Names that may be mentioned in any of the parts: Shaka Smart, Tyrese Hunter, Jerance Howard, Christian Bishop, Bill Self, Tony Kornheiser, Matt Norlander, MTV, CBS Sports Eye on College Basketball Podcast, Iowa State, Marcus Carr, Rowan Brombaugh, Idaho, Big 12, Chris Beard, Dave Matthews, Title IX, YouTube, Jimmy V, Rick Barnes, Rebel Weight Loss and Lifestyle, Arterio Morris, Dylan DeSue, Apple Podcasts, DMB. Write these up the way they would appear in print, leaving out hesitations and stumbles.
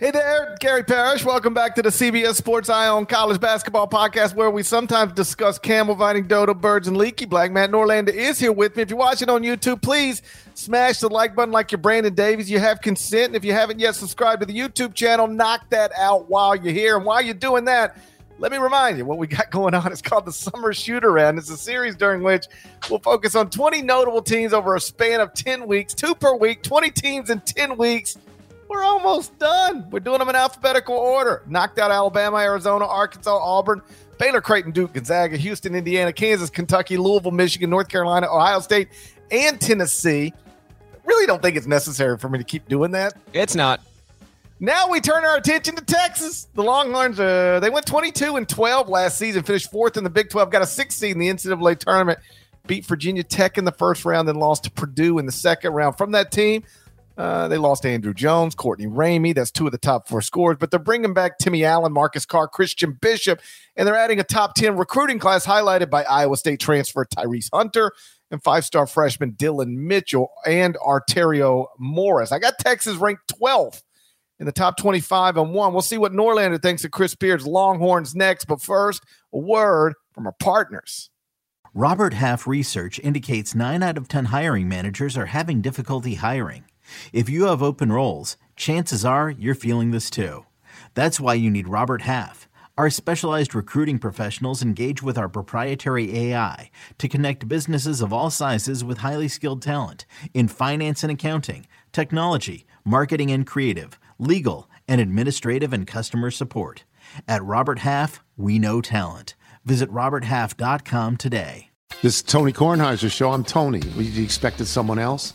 Hey there, Gary Parrish. Welcome back to the CBS Sports Eye on College Basketball Podcast, where we sometimes discuss camel vining, dodo birds, and leaky black. Matt Norlander is here with me. If you're watching on YouTube, please smash the like button like you're Brandon Davies. You have consent. And if you haven't yet subscribed to the YouTube channel, knock that out while you're here. And while you're doing that, let me remind you what we got going on. It's called the Summer Shoot Around. It's a series during which we'll focus on 20 notable teams over a span of 10 weeks, two per week, 20 teams in 10 weeks. We're almost done. We're doing them in alphabetical order. Knocked out Alabama, Arizona, Arkansas, Auburn, Baylor, Creighton, Duke, Gonzaga, Houston, Indiana, Kansas, Kentucky, Louisville, Michigan, North Carolina, Ohio State, and Tennessee. I really don't think it's necessary for me to keep doing that. It's not. Now we turn our attention to Texas. The Longhorns, they went 22-12 last season, finished fourth in the Big 12, got a sixth seed in the NCAA tournament, beat Virginia Tech in the first round, then lost to Purdue in the second round. From that team, they lost Andrew Jones, Courtney Ramey. That's two of the top four scorers. But they're bringing back Timmy Allen, Marcus Carr, Christian Bishop, and they're adding a top 10 recruiting class highlighted by Iowa State transfer Tyrese Hunter and five-star freshman Dillon Mitchell and Arterio Morris. I got Texas ranked 12th in the top 25 and one. We'll see what Norlander thinks of Chris Beard's Longhorns next. But first, a word from our partners. Robert Half research indicates 9 out of 10 hiring managers are having difficulty hiring. If you have open roles, chances are you're feeling this too. That's why you need Robert Half. Our specialized recruiting professionals engage with our proprietary AI to connect businesses of all sizes with highly skilled talent in finance and accounting, technology, marketing and creative, legal, and administrative and customer support. At Robert Half, we know talent. Visit roberthalf.com today. This is Tony Kornheiser's show. I'm Tony. You expected someone else?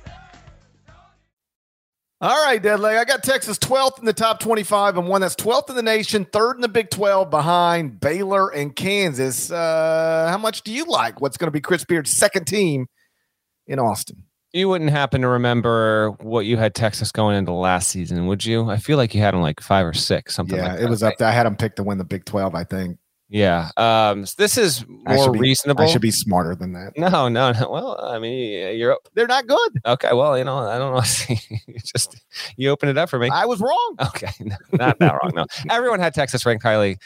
All right, Deadleg. I got Texas 12th in the top 25 and one that's 12th in the nation, third in the Big 12 behind Baylor and Kansas. How much do you like what's going to be Chris Beard's second team in Austin? You wouldn't happen to remember what you had Texas going into last season, would you? I feel like you had them like 5 or 6, something like that. Yeah, it was up there. I had them picked to win the Big 12, I think. Yeah, so this is more reasonable. I should be smarter than that. No. Well, I mean, they're not good. Okay, well, I don't know. You opened it up for me. I was wrong. Okay, no, not that wrong. No, everyone had Texas ranked highly,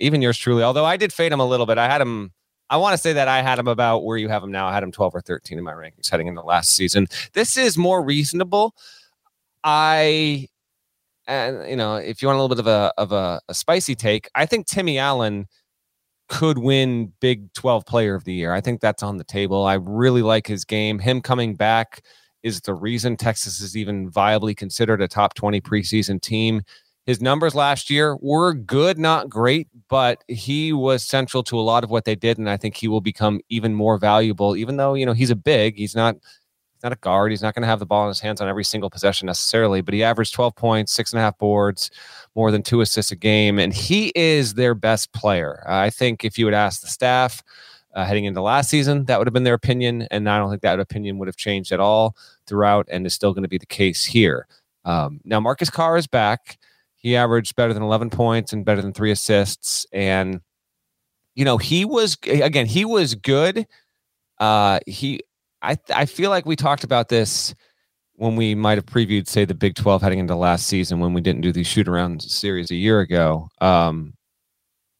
even yours truly. Although I did fade them a little bit. I want to say that I had them about where you have them now. I had them 12 or 13 in my rankings heading into last season. This is more reasonable. If you want a little bit of a spicy take, I think Timmy Allen could win Big 12 Player of the Year. I think that's on the table. I really like his game. Him coming back is the reason Texas is even viably considered a top 20 preseason team. His numbers last year were good, not great, but he was central to a lot of what they did, and I think he will become even more valuable, even though, you know, he's a big. He's not a guard. He's not going to have the ball in his hands on every single possession necessarily, but he averaged 12 points, 6.5 boards, more than 2 assists a game, and he is their best player. I think if you would ask the staff heading into last season, that would have been their opinion, and I don't think that opinion would have changed at all throughout, and is still going to be the case here. Now, Marcus Carr is back. He averaged better than 11 points and better than 3 assists, and, you know, he was good. I feel like we talked about this when we might have previewed, say, the Big 12 heading into last season when we didn't do the shoot-around series a year ago.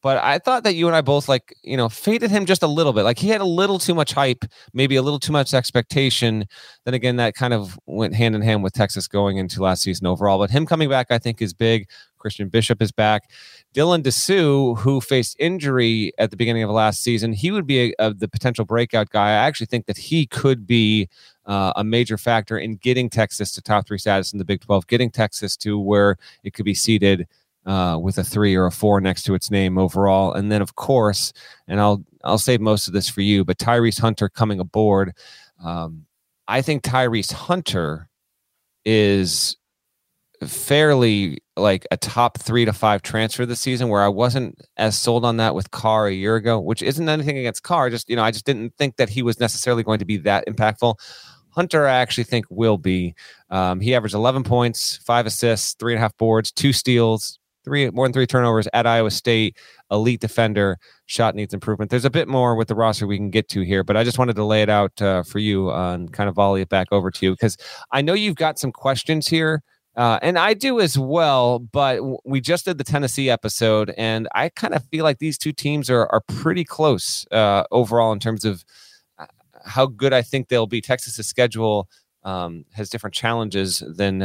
But I thought that you and I both, like, you know, faded him just a little bit. Like, he had a little too much hype, maybe a little too much expectation. Then again, that kind of went hand in hand with Texas going into last season overall. But him coming back, I think, is big. Christian Bishop is back. Dylan DeSue, who faced injury at the beginning of last season, he would be the potential breakout guy. I actually think that he could be a major factor in getting Texas to top 3 status in the Big 12, getting Texas to where it could be seated with a 3 or a 4 next to its name overall. And then, of course, and I'll save most of this for you, but Tyrese Hunter coming aboard. I think Tyrese Hunter is fairly like a top 3 to 5 transfer this season, where I wasn't as sold on that with Carr a year ago, which isn't anything against Carr. Just, you know, I just didn't think that he was necessarily going to be that impactful. Hunter, I actually think, will be. He averaged 11 points, 5 assists, 3.5 boards, 2 steals, 3 more than 3 turnovers at Iowa State. Elite defender, shot needs improvement. There's a bit more with the roster we can get to here, but I just wanted to lay it out for you and kind of volley it back over to you, because I know you've got some questions here. And I do as well, but we just did the Tennessee episode, and I kind of feel like these two teams are pretty close overall in terms of how good I think they'll be. Texas's schedule has different challenges than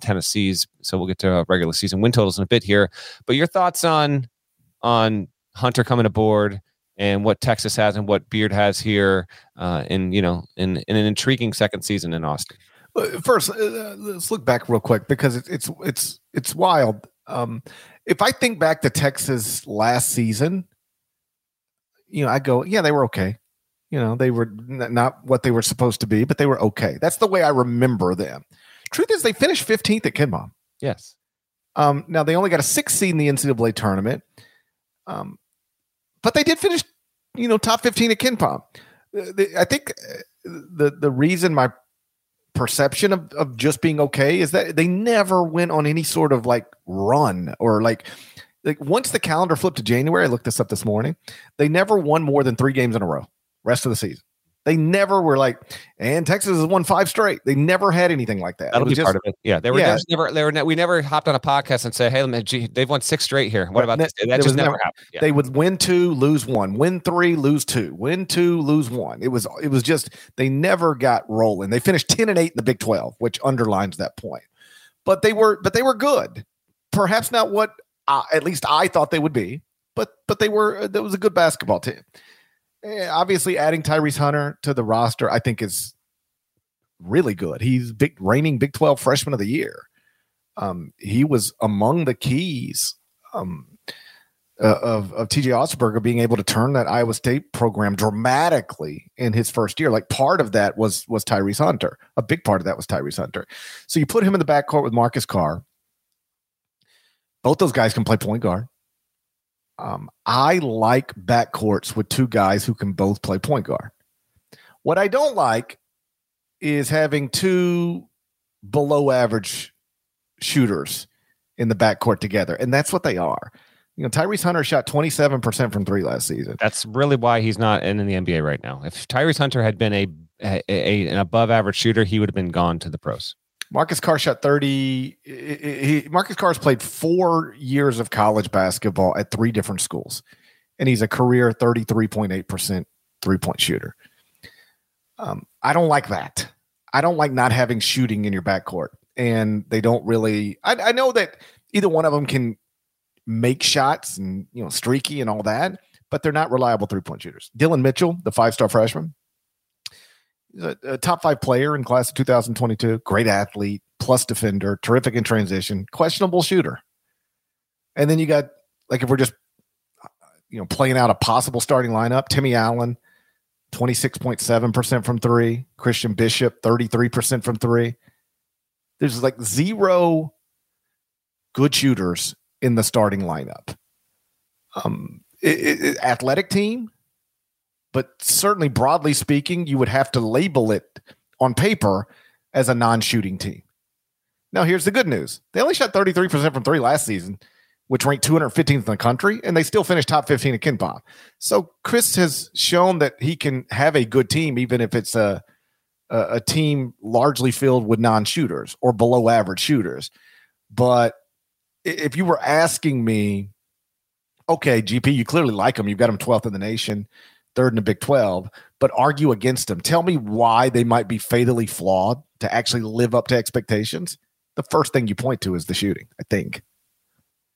Tennessee's, so we'll get to regular season win totals in a bit here. But your thoughts on Hunter coming aboard and what Texas has and what Beard has here in an intriguing second season in Austin. First, let's look back real quick, because it's wild. If I think back to Texas last season, you know, I go, yeah, they were okay. You know, they were not what they were supposed to be, but they were okay. That's the way I remember them. Truth is, they finished 15th at KenPom. Yes. Now, they only got a 6th seed in the NCAA tournament, but they did finish, you know, top 15 at KenPom. I think the reason my perception of just being okay is that they never went on any sort of like run, or like once the calendar flipped to January, I looked this up this morning, they never won more than 3 games in a row rest of the season. They never were like, and Texas has won 5 straight. They never had anything like that. That'll be just part of it. Yeah. We never hopped on a podcast and said, hey, man, gee, they've won 6 straight here. What about this? That just never happened. Yeah. They would win 2, lose 1, win 3, lose 2, win 2, lose 1. It was just, they never got rolling. They finished 10-8 in the Big 12, which underlines that point. But they were good. Perhaps not what at least I thought they would be, but they were, that was a good basketball team. Obviously, adding Tyrese Hunter to the roster, I think, is really good. He's reigning Big 12 freshman of the year. He was among the keys of TJ Osberger being able to turn that Iowa State program dramatically in his first year. Like, part of that was Tyrese Hunter. A big part of that was Tyrese Hunter. So you put him in the backcourt with Marcus Carr. Both those guys can play point guard. I like backcourts with 2 guys who can both play point guard. What I don't like is having 2 below average shooters in the backcourt together. And that's what they are. You know, Tyrese Hunter shot 27% from 3 last season. That's really why he's not in the NBA right now. If Tyrese Hunter had been an above average shooter, he would have been gone to the pros. Marcus Carr shot 30. Marcus Carr's played 4 years of college basketball at 3 different schools, and he's a career 33.8% three-point shooter. I don't like that. I don't like not having shooting in your backcourt, and they don't really. I know that either one of them can make shots and, you know, streaky and all that, but they're not reliable three-point shooters. Dillon Mitchell, the 5-star freshman, a top 5 player in class of 2022, great athlete, plus defender, terrific in transition, questionable shooter. And then you got, like, if we're just, you know, playing out a possible starting lineup, Timmy Allen, 26.7% from three, Christian Bishop, 33% from three. There's like zero good shooters in the starting lineup. Athletic team, but certainly broadly speaking, you would have to label it on paper as a non-shooting team. Now, here's the good news. They only shot 33% from three last season, which ranked 215th in the country, and they still finished top 15 at KenPom. So Chris has shown that he can have a good team, even if it's a team largely filled with non-shooters or below average shooters. But if you were asking me, okay, GP, you clearly like them. You've got them 12th in the nation, third in the Big 12, but argue against them. Tell me why they might be fatally flawed to actually live up to expectations. The first thing you point to is the shooting, I think.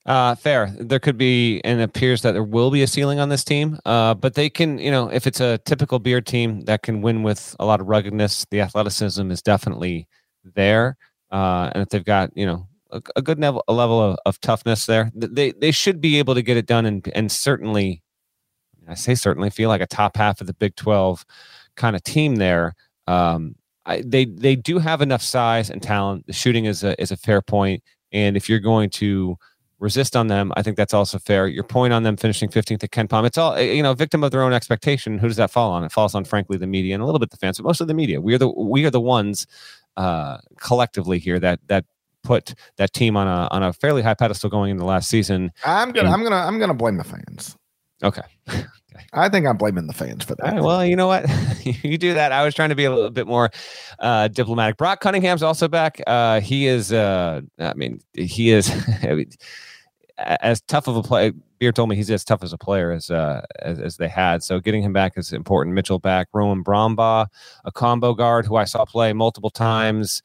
Fair. There could be, and it appears that there will be a ceiling on this team, but they can, you know, if it's a typical Beard team that can win with a lot of ruggedness, the athleticism is definitely there. And if they've got, you know, a good level of toughness there, they should be able to get it done. And certainly, I say certainly, feel like a top half of the Big 12 kind of team there. They do have enough size and talent. The shooting is a fair point. And if you're going to resist on them, I think that's also fair. Your point on them finishing 15th at KenPom, it's all, you know, victim of their own expectation. Who does that fall on? It falls on, frankly, the media and a little bit the fans, but mostly the media. We are the ones collectively here that put that team on a fairly high pedestal going into last season. I'm gonna blame the fans. Okay. I think I'm blaming the fans for that. Right, well, you know what? You do that. I was trying to be a little bit more diplomatic. Brock Cunningham's also back. He is as tough of a player. Beard told me he's as tough as a player as they had. So getting him back is important. Mitchell back. Rowan Brombaugh, a combo guard who I saw play multiple times.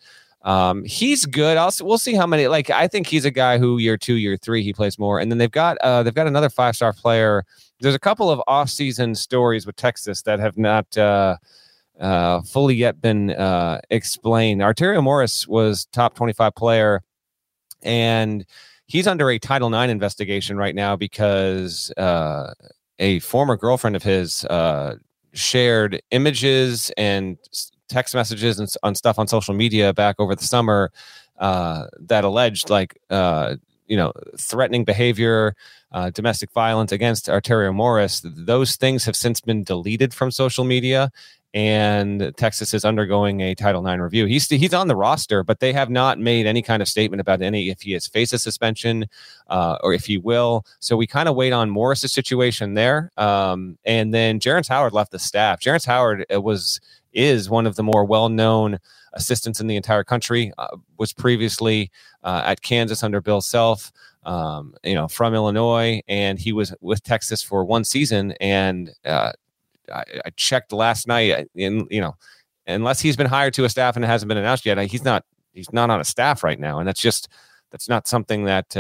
He's good. We'll see how many. Like, I think he's a guy who year two, year three, he plays more. And then they've got another 5-star player. There's a couple of off-season stories with Texas that have not fully yet been explained. Arterio Morris was top 25 player, and he's under a Title IX investigation right now because a former girlfriend of his shared images and text messages and on stuff on social media back over the summer that alleged threatening behavior, domestic violence against Arterio Morris. Those things have since been deleted from social media, and Texas is undergoing a Title IX review. He's on the roster, but they have not made any kind of statement about any, if he has faced a suspension or if he will. So we kind of wait on Morris's situation there. And then Jerance Howard left the staff. Jerance Howard is one of the more well-known assistants in the entire country, was previously at Kansas under Bill Self, from Illinois, and he was with Texas for one season. And I checked last night, and, you know, unless he's been hired to a staff and it hasn't been announced yet, he's not on a staff right now. And that's not something that,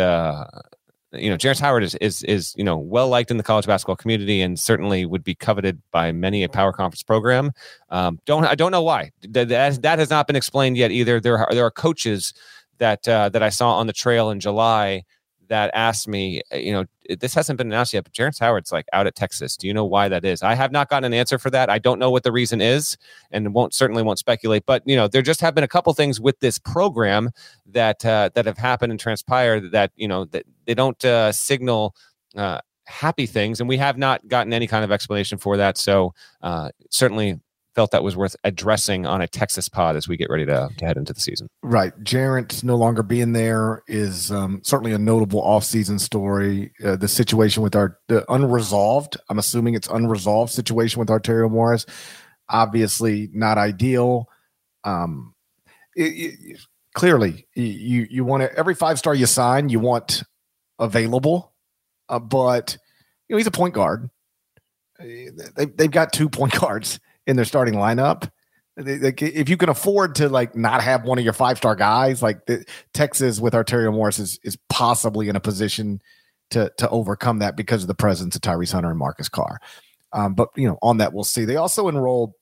Jerance Howard is well liked in the college basketball community, and certainly would be coveted by many a power conference program. I don't know why that has not been explained yet either. There are coaches that I saw on the trail in July that asked me, this hasn't been announced yet, but Jerance Howard's like out at Texas. Do you know why that is? I have not gotten an answer for that. I don't know what the reason is, and won't speculate, but there just have been a couple things with this program that have happened and transpired that they don't signal happy things. And we have not gotten any kind of explanation for that. So certainly felt that was worth addressing on a Texas pod as we get ready to head into the season. Right. Jerance no longer being there is certainly a notable off-season story. The situation with the unresolved, I'm assuming it's unresolved situation with Arterio Morris, obviously not ideal. Clearly, you want to, every 5-star you sign, you want available, but he's a point guard. They've got 2 point guards in their starting lineup. If you can afford to not have one of your 5-star guys, Texas with Arterio Morris is possibly in a position to overcome that because of the presence of Tyrese Hunter and Marcus Carr. But on that, we'll see. They also enrolled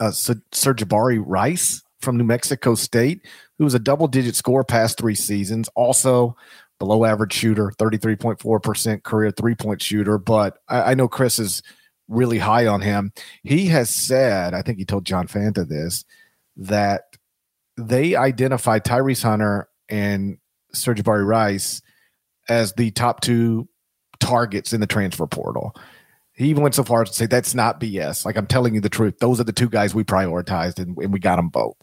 Sir'Jabari Rice from New Mexico State, who was a double-digit scorer past 3 seasons. Also below average shooter, 33.4% career three-point shooter. But I know Chris is really high on him. He has said, I think he told John Fanta this, that they identify Tyrese Hunter and Sir'Jabari Rice as the top two targets in the transfer portal. He even went so far as to say, that's not BS. Like, I'm telling you the truth. Those are the two guys we prioritized, and we got them both.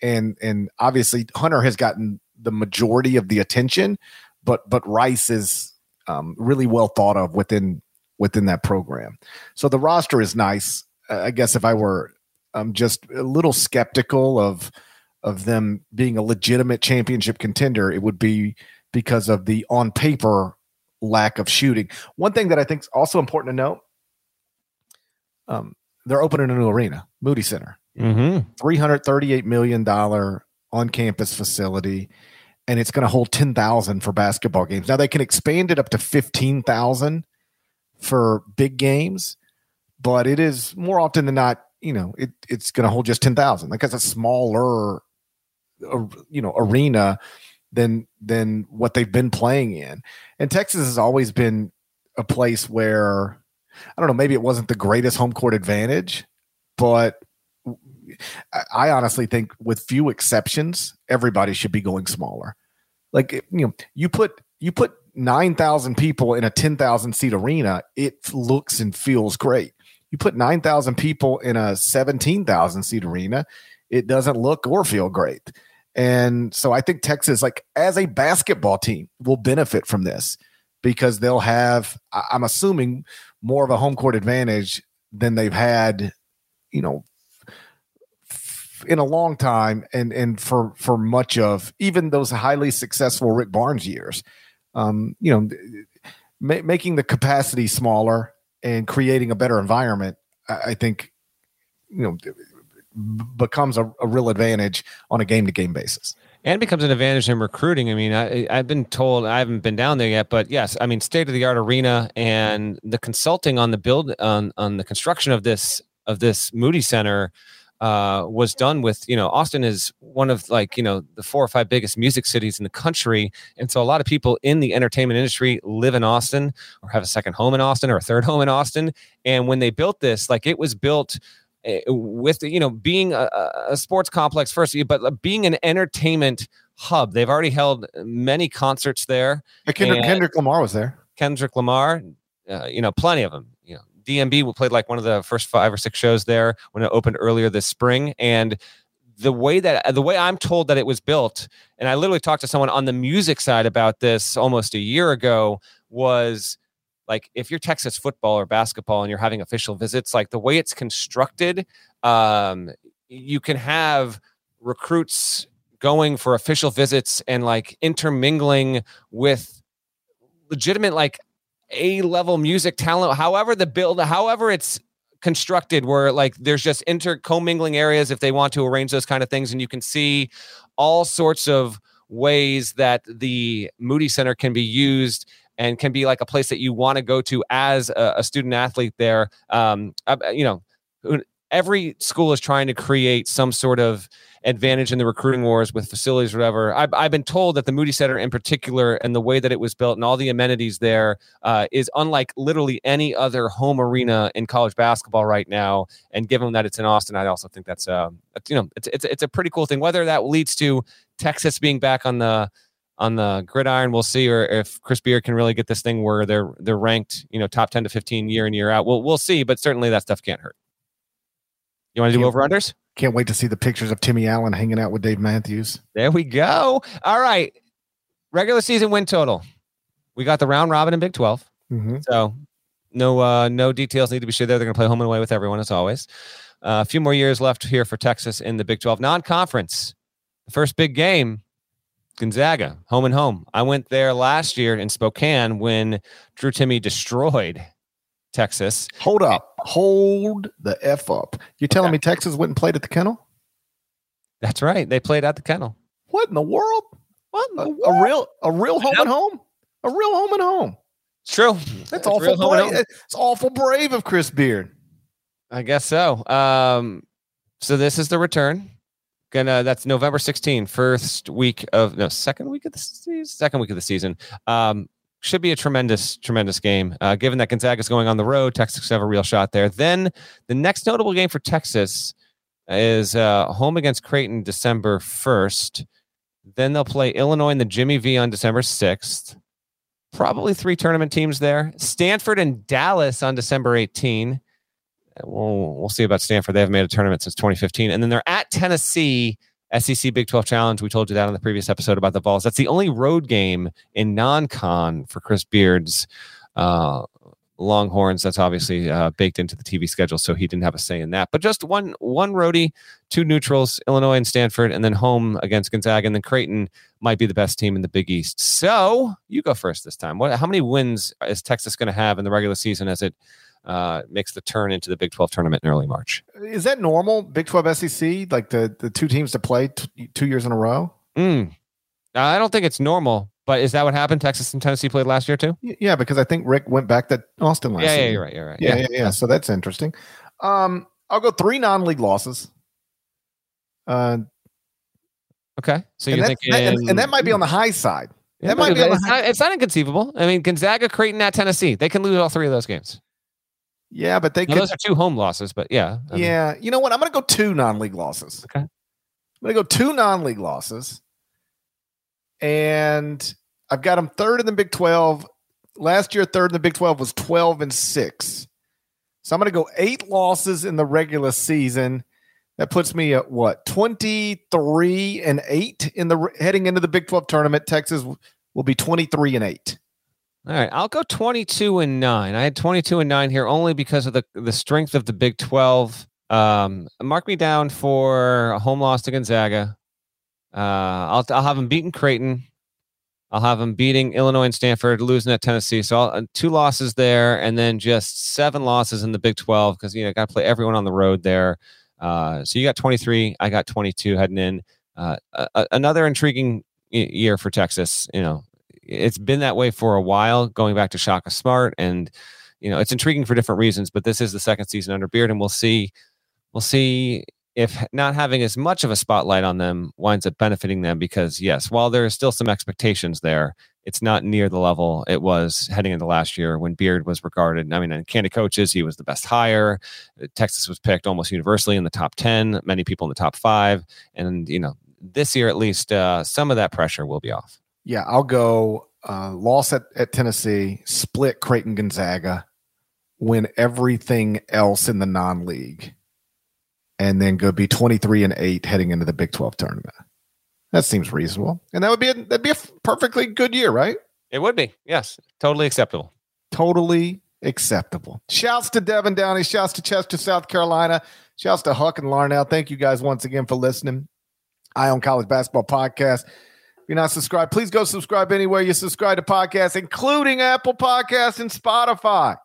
And obviously Hunter has gotten the majority of the attention, but Rice is really well thought of within that program. So the roster is nice. I guess if I were just a little skeptical of them being a legitimate championship contender, it would be because of the on paper lack of shooting. One thing that I think is also important to note, they're opening a new arena, Moody Center, $338 million on campus facility. And it's going to hold 10,000 for basketball games. Now they can expand it up to 15,000 for big games, but it is more often than not, it's going to hold just 10,000. Like, that's a smaller, arena than what they've been playing in. And Texas has always been a place where, I don't know, maybe it wasn't the greatest home court advantage, but I honestly think, with few exceptions, everybody should be going smaller. Like, you put 9,000 people in a 10,000 seat arena, it looks and feels great. You put 9,000 people in a 17,000 seat arena, it doesn't look or feel great. And so I think Texas, like, as a basketball team, will benefit from this because they'll have, I'm assuming, more of a home court advantage than they've had, in a long time, and for much of even those highly successful Rick Barnes years. Making the capacity smaller and creating a better environment, I think, becomes a real advantage on a game-to-game basis. And becomes an advantage in recruiting. I mean, I've been told, I haven't been down there yet, but yes, I mean, state-of-the-art arena, and the consulting on the build, on the construction of this Moody Center was done with, Austin is one of, like, the 4 or 5 biggest music cities in the country. And so a lot of people in the entertainment industry live in Austin or have a second home in Austin or a third home in Austin. And when they built this, like, it was built with, being a sports complex first, but being an entertainment hub. They've already held many concerts there. Kendrick Lamar was there. Kendrick Lamar, plenty of them, DMB played like one of the first 5 or 6 shows there when it opened earlier this spring. And the way I'm told that it was built, and I literally talked to someone on the music side about this almost a year ago, was like, if you're Texas football or basketball and you're having official visits, like, the way it's constructed, you can have recruits going for official visits and, like, intermingling with legitimate, like, A-level music talent, however it's constructed, where, like, there's just commingling areas if they want to arrange those kind of things. And you can see all sorts of ways that the Moody Center can be used and can be like a place that you want to go to as a student athlete there. Every school is trying to create some sort of advantage in the recruiting wars with facilities or whatever. I've been told that the Moody Center in particular, and the way that it was built and all the amenities there, is unlike literally any other home arena in college basketball right now. And given that it's in Austin, I also think that's it's a pretty cool thing. Whether that leads to Texas being back on the gridiron, we'll see, or if Chris Beard can really get this thing where they're ranked, top 10 to 15 year in, year out. We'll see, but certainly that stuff can't hurt. You want to do over-unders? Can't wait to see the pictures of Timmy Allen hanging out with Dave Matthews. There we go. All right. Regular season win total. We got the round robin in Big 12. Mm-hmm. So no details need to be shared there. They're going to play home and away with everyone, as always. A few more years left here for Texas in the Big 12. Non-conference. The first big game, Gonzaga, home and home. I went there last year in Spokane when Drew Timme destroyed Texas. Hold the F up. You're telling me Texas went and played at the Kennel? That's right. They played at the Kennel. What in the world? A real home and home? A real home and home. It's true. That's awful brave. It's awful brave of Chris Beard. I guess so. So this is the return. That's November 16th, second week of the season. Should be a tremendous game. Given that Gonzaga's going on the road, Texas have a real shot there. Then the next notable game for Texas is home against Creighton December 1st. Then they'll play Illinois in the Jimmy V on December 6th. Probably three tournament teams there. Stanford and Dallas on December 18th. We'll see about Stanford. They haven't made a tournament since 2015. And then they're at Tennessee, SEC Big 12 Challenge. We told you that on the previous episode about the Vols. That's the only road game in non-con for Chris Beard's Longhorns. That's obviously baked into the TV schedule, so he didn't have a say in that. But just one roadie, two neutrals, Illinois and Stanford, and then home against Gonzaga. And then Creighton might be the best team in the Big East. So you go first this time. How many wins is Texas going to have in the regular season as it makes the turn into the Big 12 tournament in early March? Is that normal? Big 12 SEC, like the two teams to play 2 years in a row? I don't think it's normal, but is that what happened? Texas and Tennessee played last year too? Yeah, because I think Rick went back to Austin last year. Yeah, you're right. Yeah. So that's interesting. I'll go three non-league losses. Okay. So you think that might be on the high side. That might be on the high side. It's not inconceivable. I mean, Gonzaga, Creighton, at Tennessee, they can lose all three of those games. Yeah, but they could. Those are two home losses, but yeah. You know what? I'm going to go two non-league losses. Okay. And I've got them third in the Big 12. Last year, third in the Big 12 was 12-6. So I'm going to go 8 losses in the regular season. That puts me at what? 23-8 in the heading into the Big 12 tournament. Texas will be 23-8. All right, I'll go 22-9. I had 22-9 here only because of the strength of the Big 12. Mark me down for a home loss to Gonzaga. I'll have them beating Creighton. I'll have them beating Illinois and Stanford, losing at Tennessee. So 2 losses there, and then just 7 losses in the Big 12 because got to play everyone on the road there. So you got 23, I got 22 heading in. Another intriguing year for Texas. It's been that way for a while, going back to Shaka Smart, and it's intriguing for different reasons. But this is the second season under Beard, and we'll see if not having as much of a spotlight on them winds up benefiting them. Because yes, while there are still some expectations there, it's not near the level it was heading into last year when Beard was regarded. I mean, in candidate coaches, he was the best hire. Texas was picked almost universally in the top 10, many people in the top 5, and this year at least some of that pressure will be off. Yeah, I'll go loss at Tennessee, split Creighton Gonzaga, win everything else in the non-league, and then go be 23-8 heading into the Big 12 tournament. That seems reasonable, and that'd be a perfectly good year, right? It would be, yes, totally acceptable. Shouts to Devin Downey. Shouts to Chester, South Carolina. Shouts to Huck and Larnell. Thank you guys once again for listening. Eye on College Basketball Podcast. If you're not subscribed, please go subscribe anywhere you subscribe to podcasts, including Apple Podcasts and Spotify.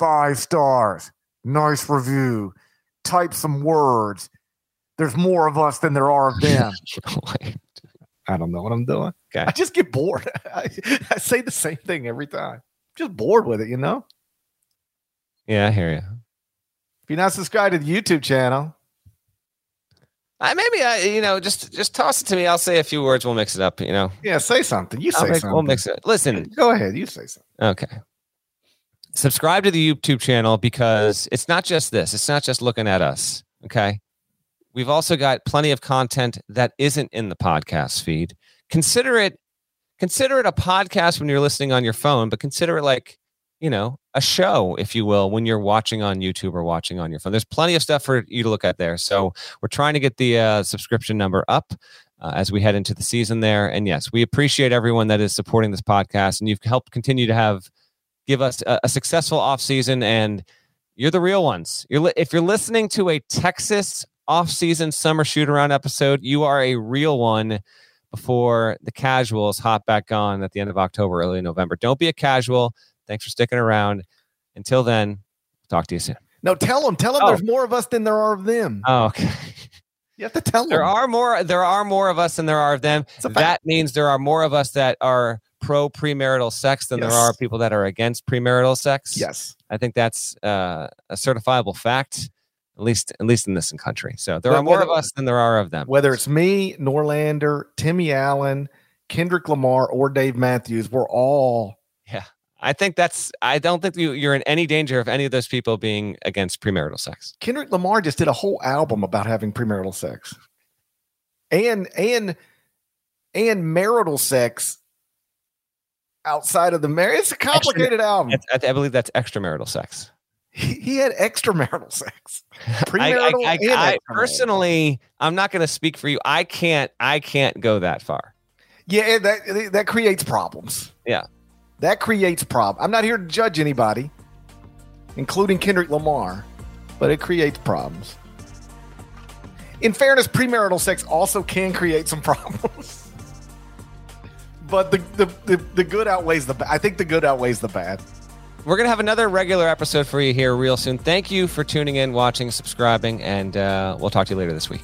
5 stars. Nice review. Type some words. There's more of us than there are of them. I don't know what I'm doing. Okay. I just get bored. I say the same thing every time. Just bored with it, Yeah, I hear you. If you're not subscribed to the YouTube channel, just toss it to me. I'll say a few words. We'll mix it up, Yeah, say something. Something. We'll mix it. Listen. Go ahead. You say something. Okay. Subscribe to the YouTube channel because it's not just this. It's not just looking at us, okay? We've also got plenty of content that isn't in the podcast feed. Consider it a podcast when you're listening on your phone, but consider it like, a show, if you will, when you're watching on YouTube or watching on your phone. There's plenty of stuff for you to look at there. So we're trying to get the subscription number up as we head into the season there. And yes, we appreciate everyone that is supporting this podcast, and you've helped continue to give us a successful offseason. And you're the real ones. If you're listening to a Texas offseason summer shoot around episode, you are a real one. Before the casuals hop back on at the end of October, early November, don't be a casual. Thanks for sticking around. Until then, talk to you soon. No, tell them there's more of us than there are of them. Oh, okay. You have to tell them. There are more of us than there are of them. That means there are more of us that are pro premarital sex than there are people that are against premarital sex. Yes. I think that's a certifiable fact. at least in this country. So there are more of us than there are of them. Whether it's me, Norlander, Timmy Allen, Kendrick Lamar, or Dave Matthews, we're all. Yeah, I think that's. I don't think you're in any danger of any of those people being against premarital sex. Kendrick Lamar just did a whole album about having premarital sex, and marital sex outside of the marriage. It's a complicated album. I believe that's extramarital sex. He had extramarital sex. Premarital and extramarital. I personally, I'm not going to speak for you. I can't go that far. Yeah, that creates problems. Yeah, that creates problems. I'm not here to judge anybody, including Kendrick Lamar, but it creates problems. In fairness, premarital sex also can create some problems. But the good outweighs the bad. I think the good outweighs the bad. We're going to have another regular episode for you here real soon. Thank you for tuning in, watching, subscribing, and we'll talk to you later this week.